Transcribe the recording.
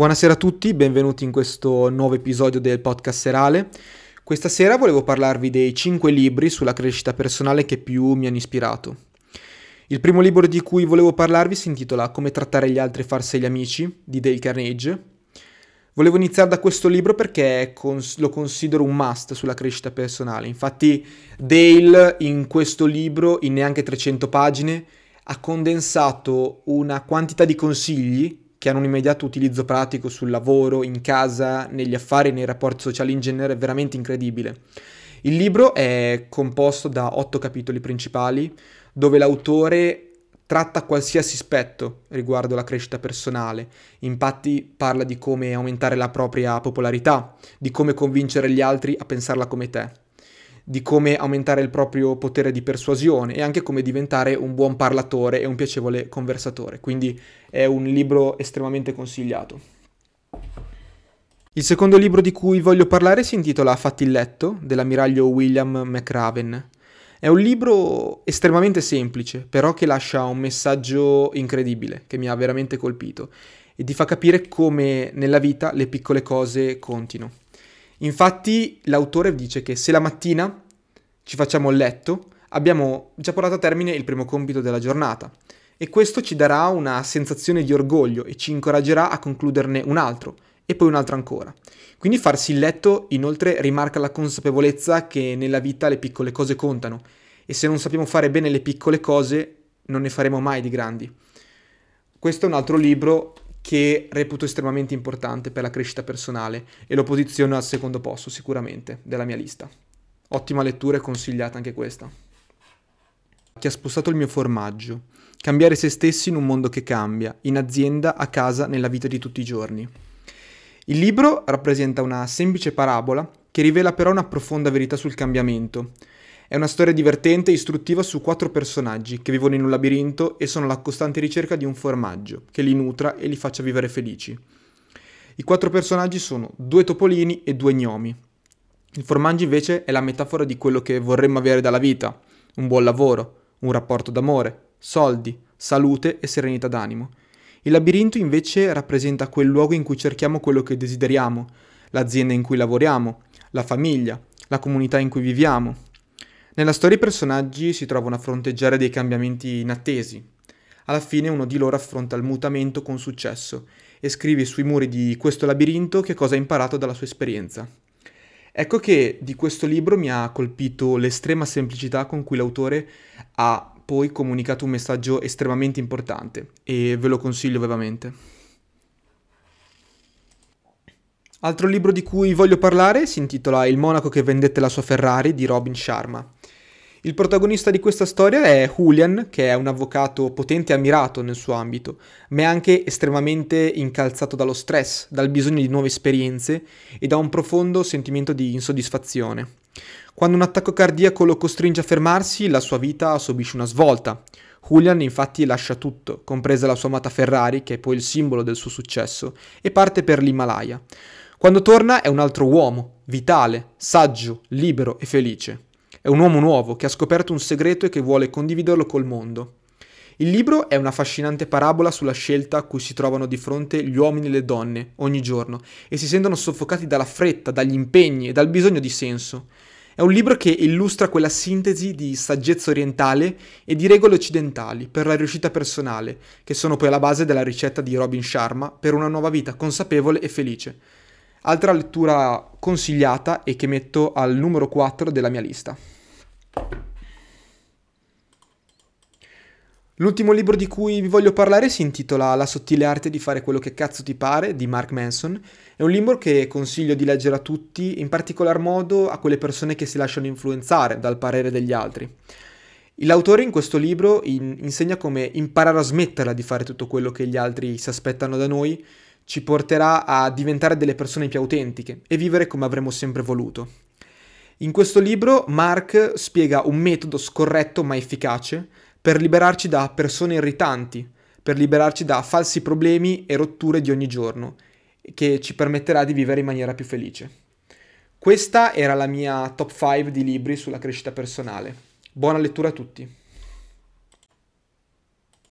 Buonasera a tutti, benvenuti in questo nuovo episodio del podcast serale. Questa sera volevo parlarvi dei 5 libri sulla crescita personale che più mi hanno ispirato. Il primo libro di cui volevo parlarvi si intitola Come trattare gli altri e farsi gli amici, di Dale Carnegie. Volevo iniziare da questo libro perché lo considero un must sulla crescita personale. Infatti Dale in questo libro, in neanche 300 pagine, ha condensato una quantità di consigli che hanno un immediato utilizzo pratico sul lavoro, in casa, negli affari, nei rapporti sociali in genere, è veramente incredibile. Il libro è composto da 8 capitoli principali, dove l'autore tratta qualsiasi aspetto riguardo la crescita personale. Infatti parla di come aumentare la propria popolarità, di come convincere gli altri a pensarla come te, di come aumentare il proprio potere di persuasione e anche come diventare un buon parlatore e un piacevole conversatore. Quindi è un libro estremamente consigliato. Il secondo libro di cui voglio parlare si intitola Fatti il letto, dell'ammiraglio William McRaven. È un libro estremamente semplice, però che lascia un messaggio incredibile, che mi ha veramente colpito, e ti fa capire come nella vita le piccole cose contino. Infatti l'autore dice che se la mattina ci facciamo il letto, abbiamo già portato a termine il primo compito della giornata e questo ci darà una sensazione di orgoglio e ci incoraggerà a concluderne un altro e poi un altro ancora. Quindi farsi il letto inoltre rimarca la consapevolezza che nella vita le piccole cose contano e se non sappiamo fare bene le piccole cose non ne faremo mai di grandi. Questo è un altro libro che reputo estremamente importante per la crescita personale e lo posiziono al secondo posto sicuramente della mia lista. Ottima lettura e consigliata anche questa. Chi ha spostato il mio formaggio? Cambiare se stessi in un mondo che cambia, in azienda, a casa, nella vita di tutti i giorni. Il libro rappresenta una semplice parabola che rivela però una profonda verità sul cambiamento. È una storia divertente e istruttiva su 4 personaggi che vivono in un labirinto e sono alla costante ricerca di un formaggio che li nutra e li faccia vivere felici. I 4 personaggi sono 2 topolini e 2 gnomi. Il formaggio invece è la metafora di quello che vorremmo avere dalla vita: un buon lavoro, un rapporto d'amore, soldi, salute e serenità d'animo. Il labirinto invece rappresenta quel luogo in cui cerchiamo quello che desideriamo, l'azienda in cui lavoriamo, la famiglia, la comunità in cui viviamo. Nella storia i personaggi si trovano a fronteggiare dei cambiamenti inattesi. Alla fine uno di loro affronta il mutamento con successo e scrive sui muri di questo labirinto che cosa ha imparato dalla sua esperienza. Ecco che di questo libro mi ha colpito l'estrema semplicità con cui l'autore ha poi comunicato un messaggio estremamente importante e ve lo consiglio vivamente. Altro libro di cui voglio parlare si intitola Il monaco che vendette la sua Ferrari, di Robin Sharma. Il protagonista di questa storia è Julian, che è un avvocato potente e ammirato nel suo ambito, ma è anche estremamente incalzato dallo stress, dal bisogno di nuove esperienze e da un profondo sentimento di insoddisfazione. Quando un attacco cardiaco lo costringe a fermarsi, la sua vita subisce una svolta. Julian infatti lascia tutto, compresa la sua amata Ferrari, che è poi il simbolo del suo successo, e parte per l'Himalaya. Quando torna è un altro uomo, vitale, saggio, libero e felice. È un uomo nuovo che ha scoperto un segreto e che vuole condividerlo col mondo. Il libro è una affascinante parabola sulla scelta a cui si trovano di fronte gli uomini e le donne ogni giorno e si sentono soffocati dalla fretta, dagli impegni e dal bisogno di senso. È un libro che illustra quella sintesi di saggezza orientale e di regole occidentali per la riuscita personale, che sono poi alla base della ricetta di Robin Sharma per una nuova vita consapevole e felice. Altra lettura consigliata e che metto al numero 4 della mia lista. L'ultimo libro di cui vi voglio parlare si intitola La sottile arte di fare quello che cazzo ti pare, di Mark Manson. È un libro che consiglio di leggere a tutti, in particolar modo a quelle persone che si lasciano influenzare dal parere degli altri. L'autore in questo libro insegna come imparare a smetterla di fare tutto quello che gli altri si aspettano da noi ci porterà a diventare delle persone più autentiche e vivere come avremmo sempre voluto. In questo libro Mark spiega un metodo scorretto ma efficace per liberarci da persone irritanti, per liberarci da falsi problemi e rotture di ogni giorno, che ci permetterà di vivere in maniera più felice. Questa era la mia top 5 di libri sulla crescita personale. Buona lettura a tutti!